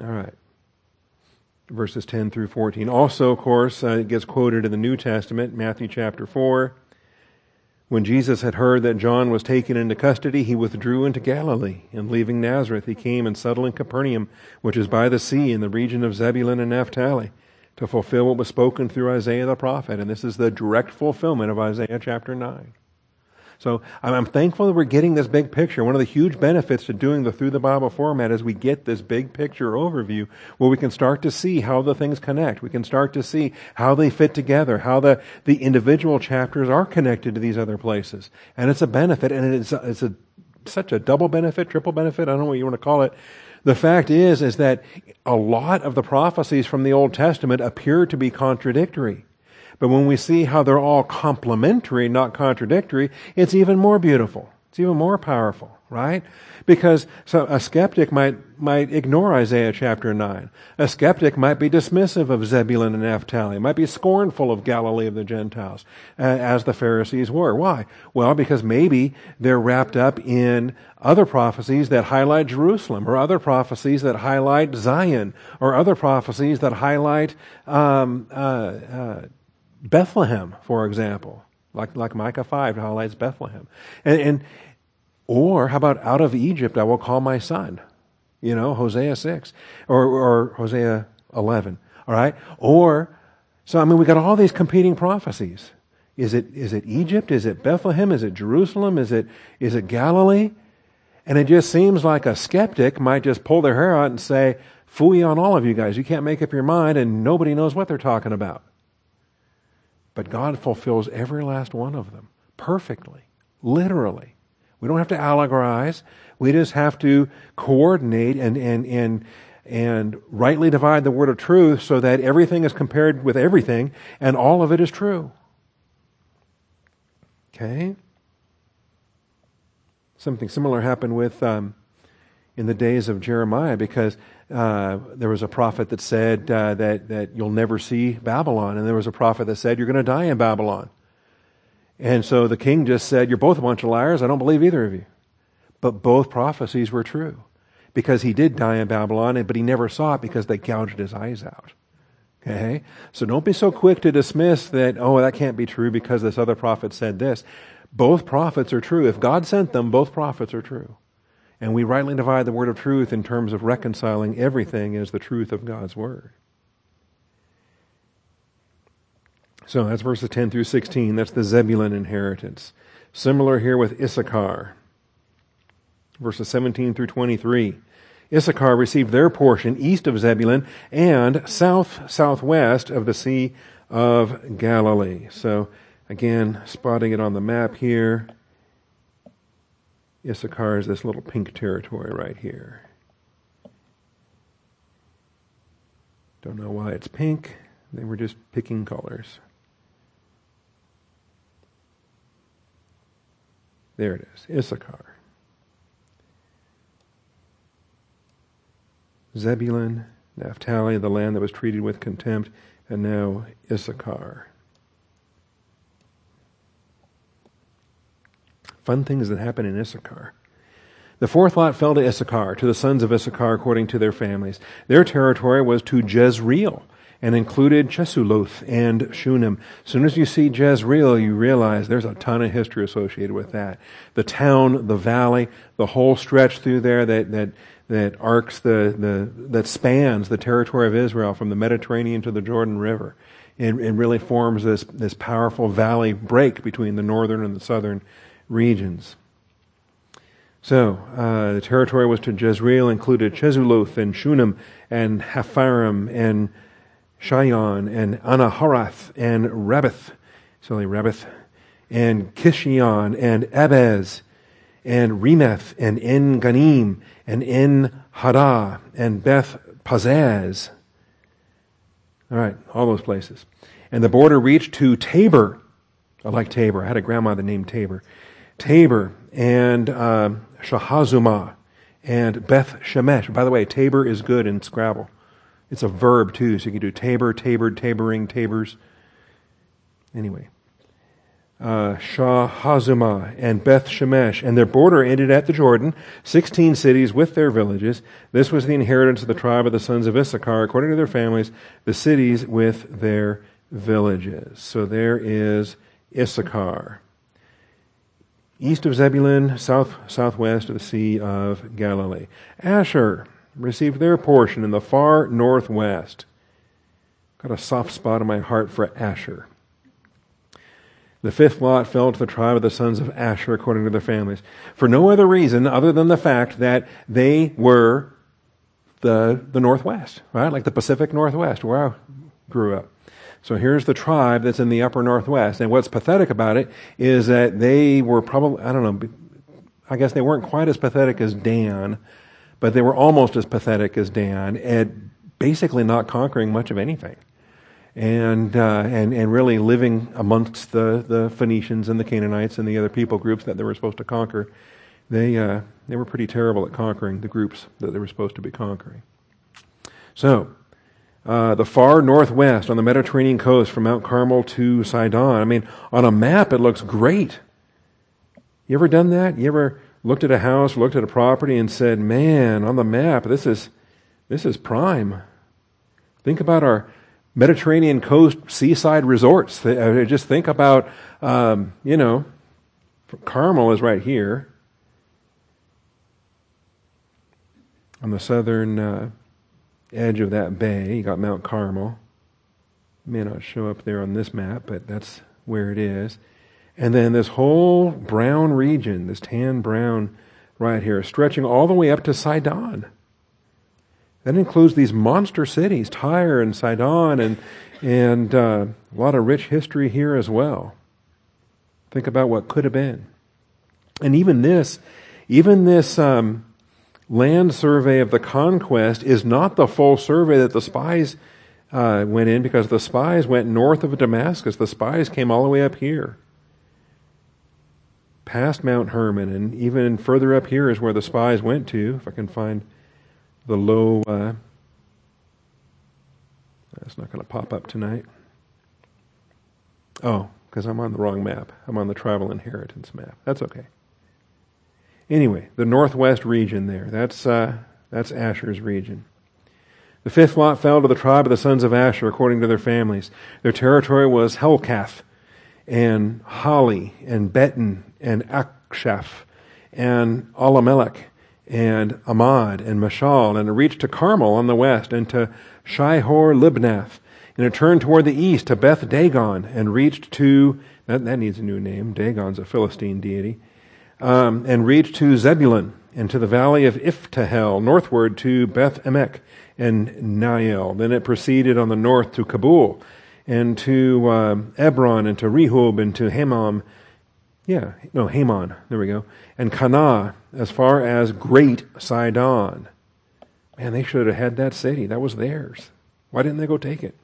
All right. Verses 10 through 14. Also, of course, it gets quoted in the New Testament, Matthew chapter 4. When Jesus had heard that John was taken into custody, he withdrew into Galilee, and leaving Nazareth, he came and settled in Capernaum, which is by the sea in the region of Zebulun and Naphtali, to fulfill what was spoken through Isaiah the prophet. And this is the direct fulfillment of Isaiah chapter 9. So I'm thankful that we're getting this big picture. One of the huge benefits to doing the Through the Bible format is we get this big picture overview where we can start to see how the things connect. We can start to see how they fit together, how the individual chapters are connected to these other places. And it's a benefit, and it's such a double benefit, triple benefit, I don't know what you want to call it. The fact is that a lot of the prophecies from the Old Testament appear to be contradictory. But when we see how they're all complementary, not contradictory, it's even more beautiful. It's even more powerful, right? Because so a skeptic might ignore Isaiah chapter 9. A skeptic might be dismissive of Zebulun and Naphtali, might be scornful of Galilee of the Gentiles, as the Pharisees were. Why? Well, because maybe they're wrapped up in other prophecies that highlight Jerusalem, or other prophecies that highlight Zion, or other prophecies that highlight Bethlehem, for example, like Micah 5 highlights Bethlehem, and or how about out of Egypt I will call my son, you know, Hosea 6 or Hosea 11. All right, or so I mean we got all these competing prophecies. Is it Egypt? Is it Bethlehem? Is it Jerusalem? Is it Galilee? And it just seems like a skeptic might just pull their hair out and say, "Phooey on all of you guys! You can't make up your mind, and nobody knows what they're talking about." But God fulfills every last one of them perfectly, literally, We don't have to allegorize. We just have to coordinate and rightly divide the word of truth so that everything is compared with everything and all of it is true. Okay? Something similar happened with in the days of Jeremiah, because there was a prophet that said that you'll never see Babylon, and there was a prophet that said you're going to die in Babylon. And so the king just said, you're both a bunch of liars, I don't believe either of you. But both prophecies were true, because he did die in Babylon, but he never saw it because they gouged his eyes out. Okay? So don't be so quick to dismiss that, oh, that can't be true because this other prophet said this. Both prophets are true. If God sent them, both prophets are true. And we rightly divide the word of truth in terms of reconciling everything as the truth of God's word. So that's verses 10 through 16. That's the Zebulun inheritance. Similar here with Issachar. Verses 17 through 23. Issachar received their portion east of Zebulun and southwest of the Sea of Galilee. So again, spotting it on the map here. Issachar is this little pink territory right here. Don't know why it's pink. They were just picking colors. There it is, Issachar. Zebulun, Naphtali, the land that was treated with contempt, and now Issachar. Fun things that happen in Issachar. The fourth lot fell to Issachar, to the sons of Issachar according to their families. Their territory was to Jezreel, and included Chesuloth and Shunem. As soon as you see Jezreel, you realize there's a ton of history associated with that. The town, the valley, the whole stretch through there that arcs that spans the territory of Israel from the Mediterranean to the Jordan River. It really forms this powerful valley break between the northern and the southern regions. So, the territory was to Jezreel, included Chesuloth and Shunem and Hapharim and Shion and Anaharath and Rabbath, and Kishion and Ebez and Remeth and En Ganim and En Hadah and Beth Pazaz. All right, all those places. And the border reached to Tabor. I like Tabor. I had a grandmother named Tabor. Tabor and Shahazuma and Beth Shemesh. By the way, Tabor is good in Scrabble. It's a verb, too, so you can do Tabor, Tabored, Taboring, Tabers. Anyway. Shahazuma and Beth Shemesh, and their border ended at the Jordan, 16 cities with their villages. This was the inheritance of the tribe of the sons of Issachar, according to their families, the cities with their villages. So there is Issachar. East of Zebulun, southwest of the Sea of Galilee. Asher received their portion in the far northwest. Got a soft spot in my heart for Asher. The fifth lot fell to the tribe of the sons of Asher according to their families, for no other reason other than the fact that they were the northwest, right? Like the Pacific Northwest, where I grew up. So here's the tribe that's in the upper northwest. And what's pathetic about it is that they were probably, I don't know, I guess they weren't quite as pathetic as Dan, but they were almost as pathetic as Dan at basically not conquering much of anything and really living amongst the Phoenicians and the Canaanites and the other people groups that they were supposed to conquer. They were pretty terrible at conquering the groups that they were supposed to be conquering. So, the far northwest on the Mediterranean coast from Mount Carmel to Sidon. I mean, on a map it looks great. You ever done that? You ever looked at a house, looked at a property and said, man, on the map, this is prime. Think about our Mediterranean coast seaside resorts. Just think about, Carmel is right here on the southern edge of that bay. You got Mount Carmel. It may not show up there on this map, but that's where it is. And then this whole brown region, this tan brown right here, stretching all the way up to Sidon. That includes these monster cities, Tyre and Sidon, and a lot of rich history here as well. Think about what could have been. And even this land survey of the conquest is not the full survey that the spies went in, because the spies went north of Damascus. The spies came all the way up here, past Mount Hermon, and even further up here is where the spies went to. If I can find the low... it's not going to pop up tonight. Oh, because I'm on the wrong map. I'm on the tribal inheritance map. That's okay. Anyway, the northwest region there. That's Asher's region. The fifth lot fell to the tribe of the sons of Asher according to their families. Their territory was Helkath and Hali and Beton and Akshaph and Alamelech and Amad and Mashal, and it reached to Carmel on the west and to Shihor-Libnath, and it turned toward the east to Beth Dagon and reached to, that needs a new name, Dagon's a Philistine deity, and reached to Zebulun and to the valley of Iftahel, northward to Beth Emek and Nael. Then it proceeded on the north to Kabul and to Ebron and to Rehob and to Haman, there we go, and Kanah, as far as Great Sidon. Man, they should have had that city. That was theirs. Why didn't they go take it?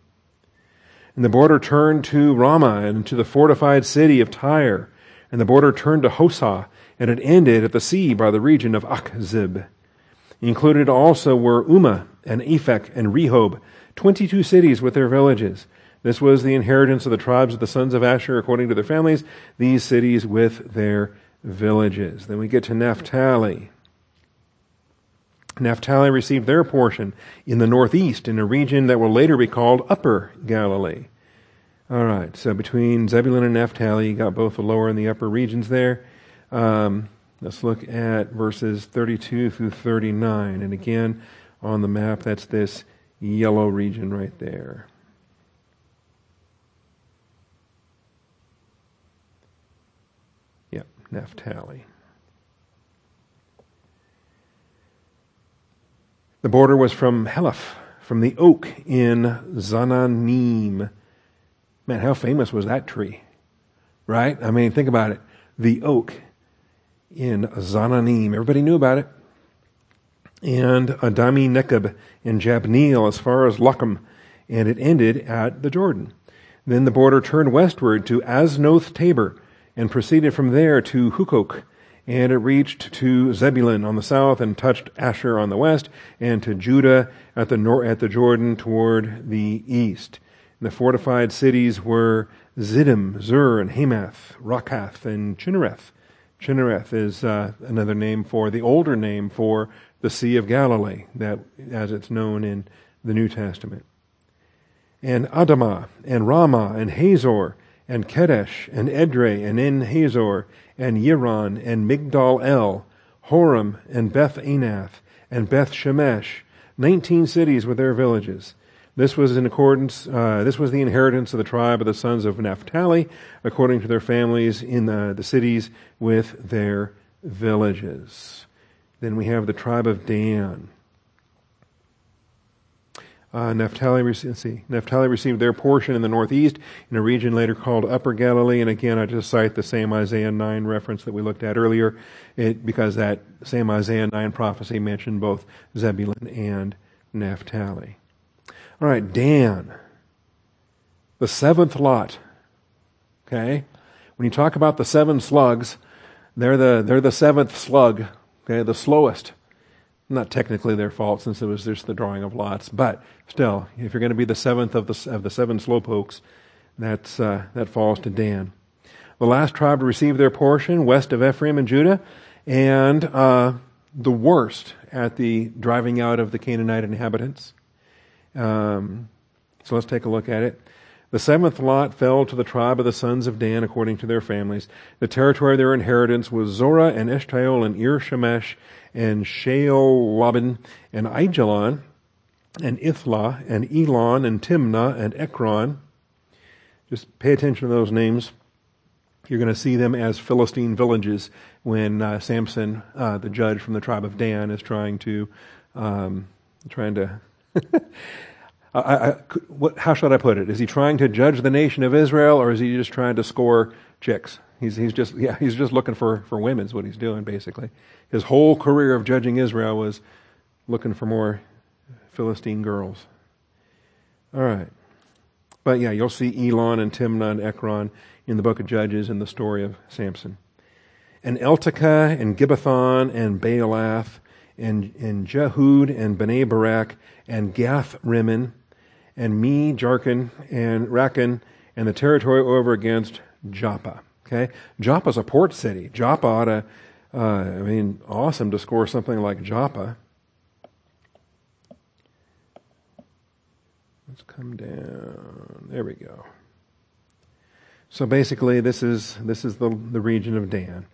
And the border turned to Ramah and to the fortified city of Tyre. And the border turned to Hosah, and it ended at the sea by the region of Akzib. Included also were Umah and Ephek and Rehob, 22 cities with their villages. This was the inheritance of the tribes of the sons of Asher according to their families, these cities with their villages. Then we get to Naphtali. Naphtali received their portion in the northeast, in a region that will later be called Upper Galilee. All right, so between Zebulun and Naphtali, you got both the lower and the upper regions there. Let's look at verses 32 through 39. And again, on the map, that's this yellow region right there. Yep, Naphtali. The border was from Heleph, from the oak in Zananim. Man, how famous was that tree, right? I mean, think about it. The oak in Zananim. Everybody knew about it. And Adami Nekeb and Jabneel as far as Luckham, and it ended at the Jordan. Then the border turned westward to Aznoth Tabor and proceeded from there to Hukok. And it reached to Zebulun on the south and touched Asher on the west, and to Judah at the Jordan toward the east. And the fortified cities were Ziddim, Zur, and Hamath, Rakath, and Chinnereth. Chinnereth is another name for, the older name for, the Sea of Galilee, that as it's known in the New Testament. And Adamah, and Ramah, and Hazor, and Kedesh, and Edrei, and En Hazor, and Yiron, and Migdal El, Horam, and Beth Anath, and Beth Shemesh, 19 cities with their villages. This was in accordance. This was the inheritance of the tribe of the sons of Naphtali, according to their families, in the cities with their villages. Then we have the tribe of Dan. Naphtali received their portion in the northeast, in a region later called Upper Galilee. And again, I just cite the same Isaiah 9 reference that we looked at earlier, because that same Isaiah 9 prophecy mentioned both Zebulun and Naphtali. All right, Dan, the seventh lot. Okay, when you talk about the seven slugs, they're the seventh slug. Okay, the slowest. Not technically their fault, since it was just the drawing of lots, but still, if you're going to be the seventh of the seven slowpokes, that falls to Dan. The last tribe to receive their portion, west of Ephraim and Judah, and the worst at the driving out of the Canaanite inhabitants. So let's take a look at it. The seventh lot fell to the tribe of the sons of Dan according to their families. The territory of their inheritance was Zorah and Eshtaol and Ir-Shemesh and Sheol-Laban and Aijalon and Ithlah and Elon and Timnah and Ekron. Just pay attention to those names. You're going to see them as Philistine villages when Samson, the judge from the tribe of Dan, is trying to How should I put it? Is he trying to judge the nation of Israel, or is he just trying to score chicks? He's just looking for women's what he's doing, basically. His whole career of judging Israel was looking for more Philistine girls. All right. But yeah, you'll see Elon and Timnah and Ekron in the book of Judges and the story of Samson. And Eltekeh and Gibbethon and Baalath and Jehud and Bnei Barak and Gath-Rimmon and Me, Jarkin and Rakin and the territory over against Joppa. Okay? Joppa's a port city. Joppa ought to, awesome to score something like Joppa. Let's come down. There we go. So basically, this is the region of Dan,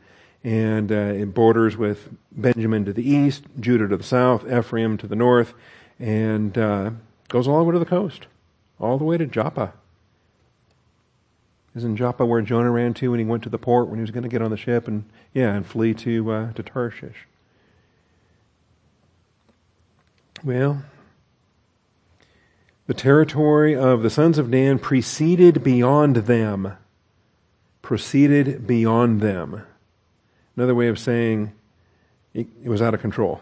and it borders with Benjamin to the east, Judah to the south, Ephraim to the north, and goes all the way to the coast, all the way to Joppa. Isn't Joppa where Jonah ran to when he went to the port when he was going to get on the ship and flee to Tarshish? Well, the territory of the sons of Dan proceeded beyond them. Another way of saying it was out of control.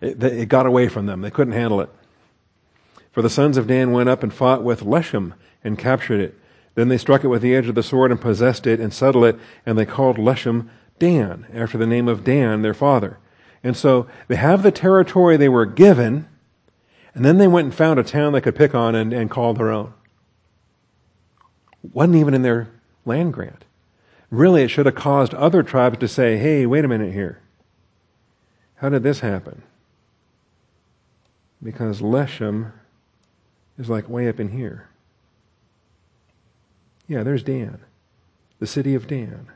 It got away from them. They couldn't handle it. For the sons of Dan went up and fought with Leshem and captured it. Then they struck it with the edge of the sword and possessed it and settled it, and they called Leshem Dan, after the name of Dan, their father. And so they have the territory they were given, and then they went and found a town they could pick on and call their own. It wasn't even in their land grant. Really, it should have caused other tribes to say, hey, wait a minute here. How did this happen? Because Leshem is like way up in here. Yeah, there's Dan, the city of Dan.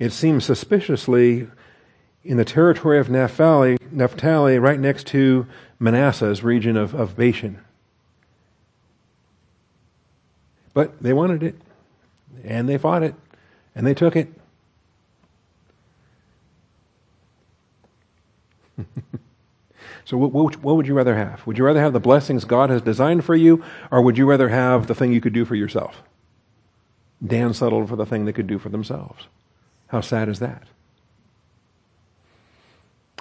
It seems suspiciously in the territory of Naphtali, right next to Manasseh's region of Bashan. But they wanted it, and they fought it, and they took it. So what would you rather have? Would you rather have the blessings God has designed for you, or would you rather have the thing you could do for yourself? Dan settled for the thing they could do for themselves. How sad is that?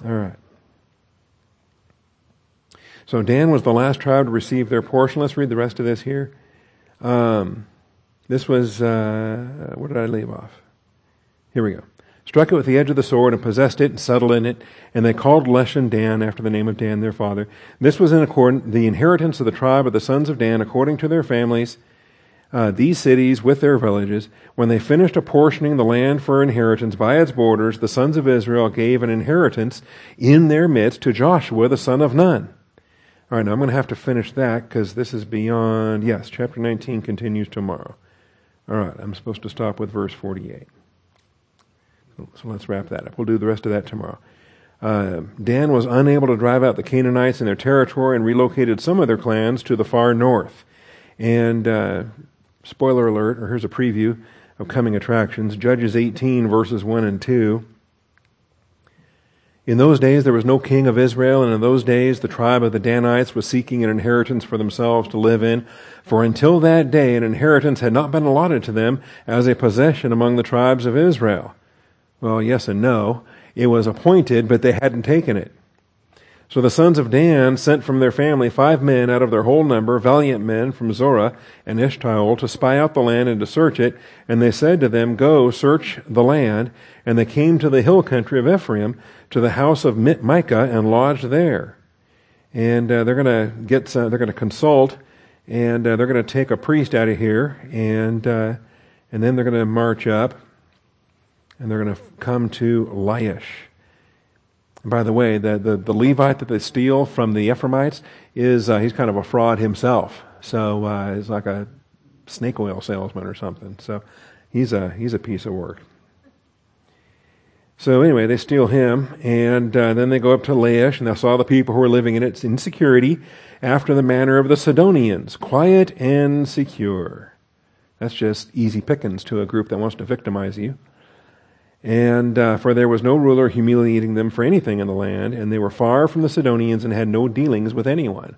All right. So Dan was the last tribe to receive their portion. Let's read the rest of this here. This was, where did I leave off? Here we go. Struck it with the edge of the sword and possessed it and settled in it, and they called Leshem Dan after the name of Dan their father. This was in accordance the inheritance of the tribe of the sons of Dan according to their families, these cities with their villages. When they finished apportioning the land for inheritance by its borders, the sons of Israel gave an inheritance in their midst to Joshua, the son of Nun. All right, now I'm going to have to finish that because this is beyond... Yes, chapter 19 continues tomorrow. All right, I'm supposed to stop with verse 48. So let's wrap that up. We'll do the rest of that tomorrow. Dan was unable to drive out the Canaanites in their territory and relocated some of their clans to the far north. And... spoiler alert, or here's a preview of coming attractions. Judges 18, verses 1 and 2. In those days there was no king of Israel, and in those days the tribe of the Danites was seeking an inheritance for themselves to live in. For until that day an inheritance had not been allotted to them as a possession among the tribes of Israel. Well, yes and no. It was appointed, but they hadn't taken it. So the sons of Dan sent from their family 5 men out of their whole number, valiant men from Zorah and Eshtaol, to spy out the land and to search it. And they said to them, go, search the land. And they came to the hill country of Ephraim, to the house of Micah, and lodged there. And they're going to consult, and they're going to take a priest out of here, and then they're going to march up, and they're going to come to Laish. By the way, the Levite that they steal from the Ephraimites is he's kind of a fraud himself. So he's like a snake oil salesman or something. So he's a piece of work. So anyway, they steal him, and then they go up to Laish, and they saw the people who were living in it in security, after the manner of the Sidonians, quiet and secure. That's just easy pickings to a group that wants to victimize you. And for there was no ruler humiliating them for anything in the land, and they were far from the Sidonians and had no dealings with anyone.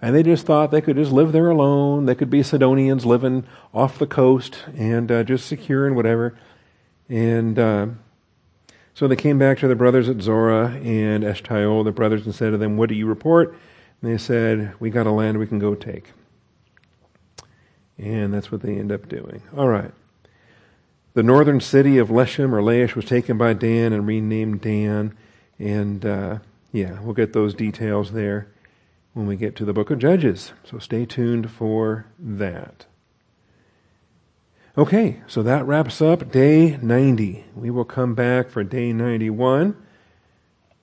And they just thought they could just live there alone. They could be Sidonians living off the coast and just secure and whatever. And so they came back to the brothers at Zorah and Eshtaol, the brothers, and said to them, "What do you report?" And they said, "We got a land we can go take." And that's what they end up doing. All right. The northern city of Leshem or Laish was taken by Dan and renamed Dan. And we'll get those details there when we get to the book of Judges. So stay tuned for that. Okay, so that wraps up day 90. We will come back for day 91,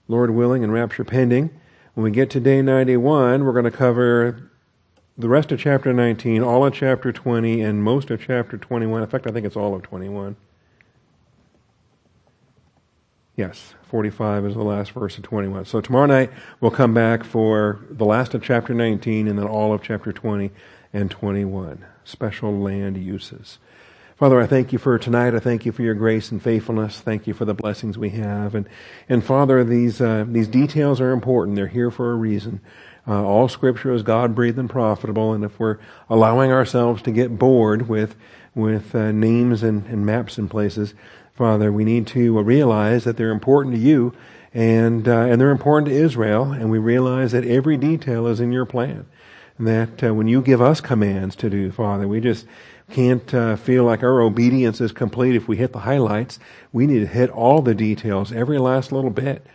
Lord willing and rapture pending. When we get to day 91, we're going to cover the rest of chapter 19, all of chapter 20, and most of chapter 21. In fact, I think it's all of 21. Yes, 45 is the last verse of 21. So tomorrow night, we'll come back for the last of chapter 19 and then all of chapter 20 and 21. Special land uses. Father, I thank you for tonight. I thank you for your grace and faithfulness. Thank you for the blessings we have. And Father, these details are important. They're here for a reason. All Scripture is God-breathed and profitable, and if we're allowing ourselves to get bored with names and maps and places, Father, we need to realize that they're important to you, and they're important to Israel, and we realize that every detail is in your plan. That when you give us commands to do, Father, we just can't feel like our obedience is complete if we hit the highlights. We need to hit all the details, every last little bit,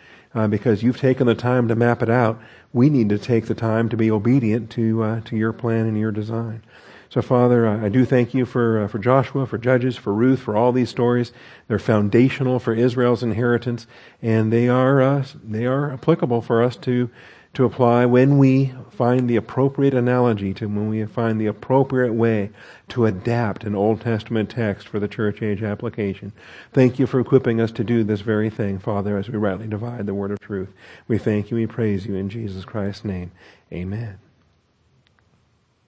because you've taken the time to map it out. We need to take the time to be obedient to your plan and your design. So, Father, I do thank you for Joshua, for Judges, for Ruth, for all these stories. They're foundational for Israel's inheritance, and they are applicable for us to apply when we find the appropriate analogy, to when we find the appropriate way to adapt an Old Testament text for the church age application. Thank you for equipping us to do this very thing, Father, as we rightly divide the word of truth. We thank you, we praise you in Jesus Christ's name. Amen.